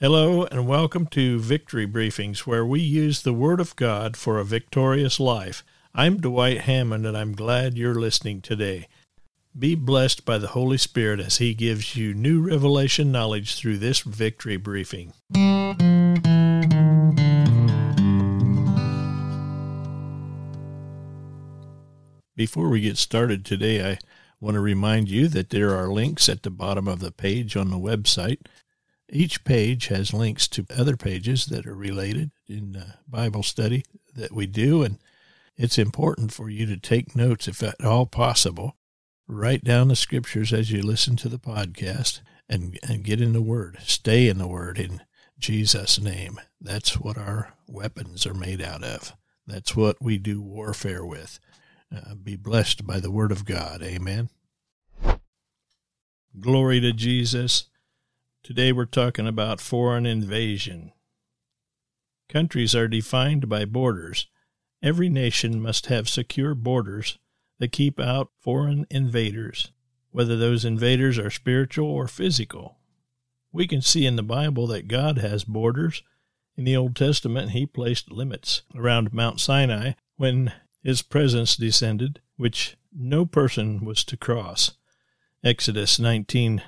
Hello and welcome to Victory Briefings, where we use the Word of God for a victorious life. I'm Dwight Hammond, and I'm glad you're listening today. Be blessed by the Holy Spirit as He gives you new revelation knowledge through this Victory Briefing. Before we get started today, I want to remind you that there are links at the bottom of the page on the website. Each page has links to other pages that are related in Bible study that we do, and it's important for you to take notes if at all possible. Write down the scriptures as you listen to the podcast and get in the Word. Stay in the Word in Jesus' name. That's what our weapons are made out of. That's what we do warfare with. Be blessed by the Word of God. Amen. Glory to Jesus. Today we're talking about foreign invasion. Countries are defined by borders. Every nation must have secure borders that keep out foreign invaders, whether those invaders are spiritual or physical. We can see in the Bible that God has borders. In the Old Testament, He placed limits around Mount Sinai when His presence descended, which no person was to cross. Exodus 19,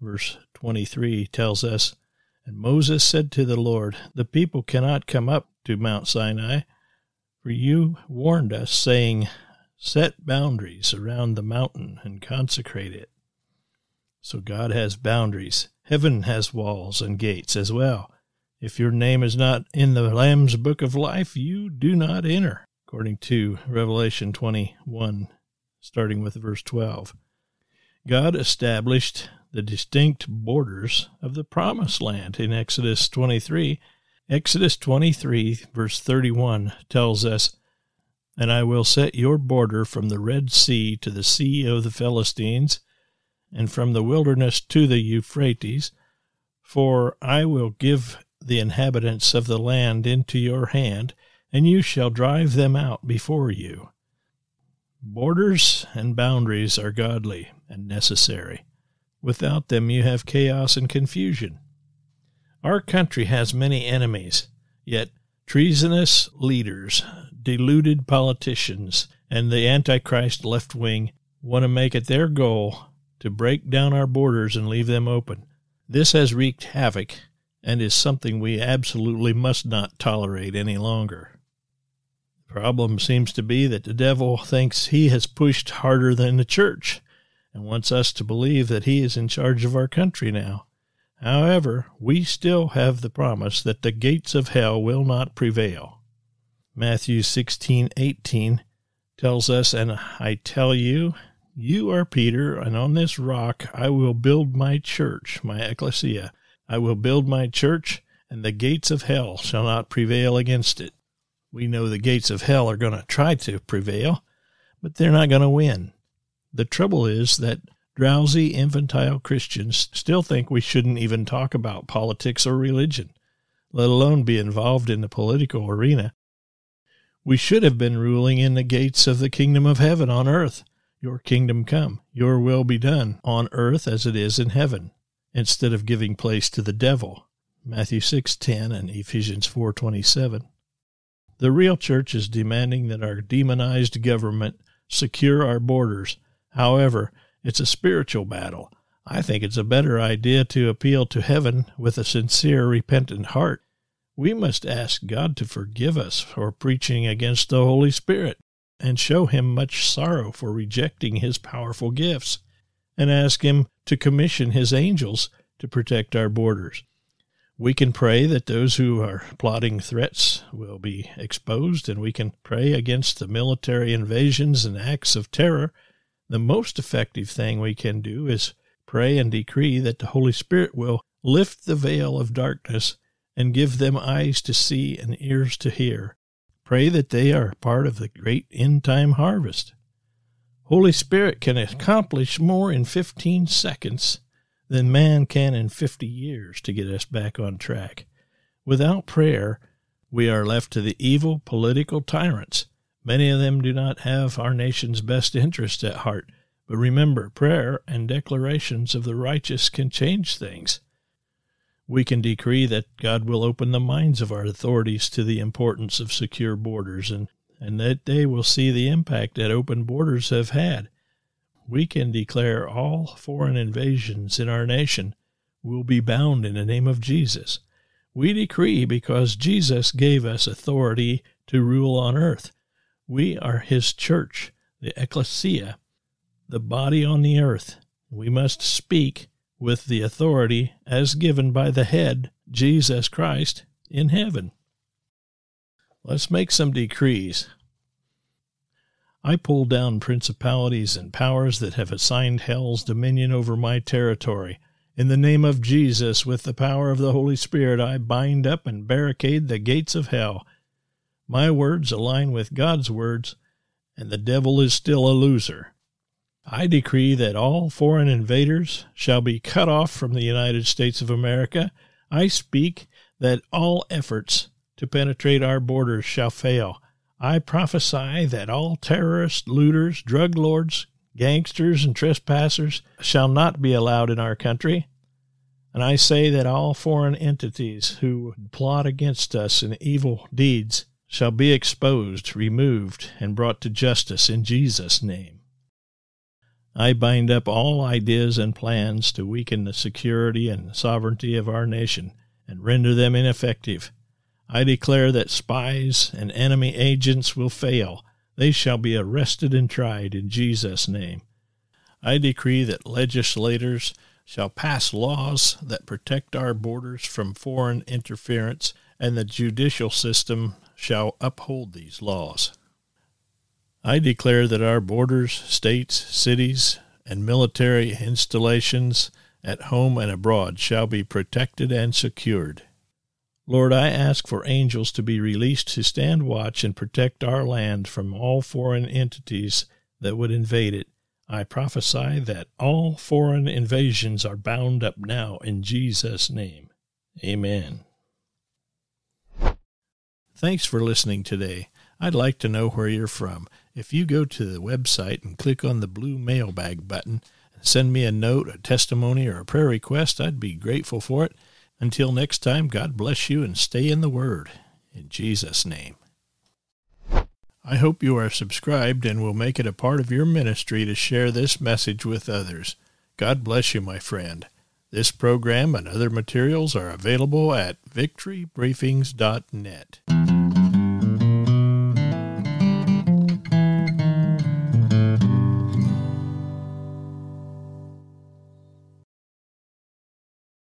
verse 23 tells us, "And Moses said to the Lord, 'The people cannot come up to Mount Sinai, for you warned us, saying, set boundaries around the mountain and consecrate it.'" So God has boundaries. Heaven has walls and gates as well. If your name is not in the Lamb's book of life, you do not enter, according to Revelation 21, starting with verse 12. God established the distinct borders of the Promised Land in Exodus 23. Exodus 23, verse 31 tells us, "And I will set your border from the Red Sea to the Sea of the Philistines, and from the wilderness to the Euphrates, for I will give the inhabitants of the land into your hand, and you shall drive them out before you." Borders and boundaries are godly and necessary. Without them, you have chaos and confusion. Our country has many enemies, yet treasonous leaders, deluded politicians, and the Antichrist left wing want to make it their goal to break down our borders and leave them open. This has wreaked havoc and is something we absolutely must not tolerate any longer. The problem seems to be that the devil thinks he has pushed harder than the church and wants us to believe that he is in charge of our country now. However, we still have the promise that the gates of hell will not prevail. Matthew 16:18 tells us, "And I tell you, you are Peter, and on this rock I will build my church," my ecclesia. "I will build my church, and the gates of hell shall not prevail against it." We know the gates of hell are going to try to prevail, but they're not going to win. The trouble is that drowsy, infantile Christians still think we shouldn't even talk about politics or religion, let alone be involved in the political arena. We should have been ruling in the gates of the kingdom of heaven on earth. "Your kingdom come, your will be done on earth as it is in heaven," instead of giving place to the devil. Matthew 6:10 and Ephesians 4:27. The real church is demanding that our demonized government secure our borders. However, it's a spiritual battle. I think it's a better idea to appeal to heaven with a sincere, repentant heart. We must ask God to forgive us for preaching against the Holy Spirit and show Him much sorrow for rejecting His powerful gifts, and ask Him to commission His angels to protect our borders. We can pray that those who are plotting threats will be exposed, and we can pray against the military invasions and acts of terror. The most effective thing we can do is pray and decree that the Holy Spirit will lift the veil of darkness and give them eyes to see and ears to hear. Pray that they are part of the great end-time harvest. Holy Spirit can accomplish more in 15 seconds than man can in 50 years to get us back on track. Without prayer, we are left to the evil political tyrants. Many of them do not have our nation's best interests at heart. But remember, prayer and declarations of the righteous can change things. We can decree that God will open the minds of our authorities to the importance of secure borders, and that they will see the impact that open borders have had. We can declare all foreign invasions in our nation will be bound in the name of Jesus. We decree because Jesus gave us authority to rule on earth. We are his church, the ecclesia, the body on the earth. We must speak with the authority as given by the head, Jesus Christ, in heaven. Let's make some decrees. I pull down principalities and powers that have assigned hell's dominion over my territory. In the name of Jesus, with the power of the Holy Spirit, I bind up and barricade the gates of hell. My words align with God's words, and the devil is still a loser. I decree that all foreign invaders shall be cut off from the United States of America. I speak that all efforts to penetrate our borders shall fail. I prophesy that all terrorists, looters, drug lords, gangsters, and trespassers shall not be allowed in our country. And I say that all foreign entities who plot against us in evil deeds shall be exposed, removed, and brought to justice in Jesus' name. I bind up all ideas and plans to weaken the security and sovereignty of our nation and render them ineffective. I declare that spies and enemy agents will fail. They shall be arrested and tried in Jesus' name. I decree that legislators shall pass laws that protect our borders from foreign interference, and the judicial system shall uphold these laws. I declare that our borders, states, cities, and military installations at home and abroad shall be protected and secured. Lord, I ask for angels to be released to stand watch and protect our land from all foreign entities that would invade it. I prophesy that all foreign invasions are bound up now in Jesus' name. Amen. Thanks for listening today. I'd like to know where you're from. If you go to the website and click on the blue mailbag button and send me a note, a testimony, or a prayer request, I'd be grateful for it. Until next time, God bless you and stay in the Word. In Jesus' name. I hope you are subscribed and will make it a part of your ministry to share this message with others. God bless you, my friend. This program and other materials are available at victorybriefings.net.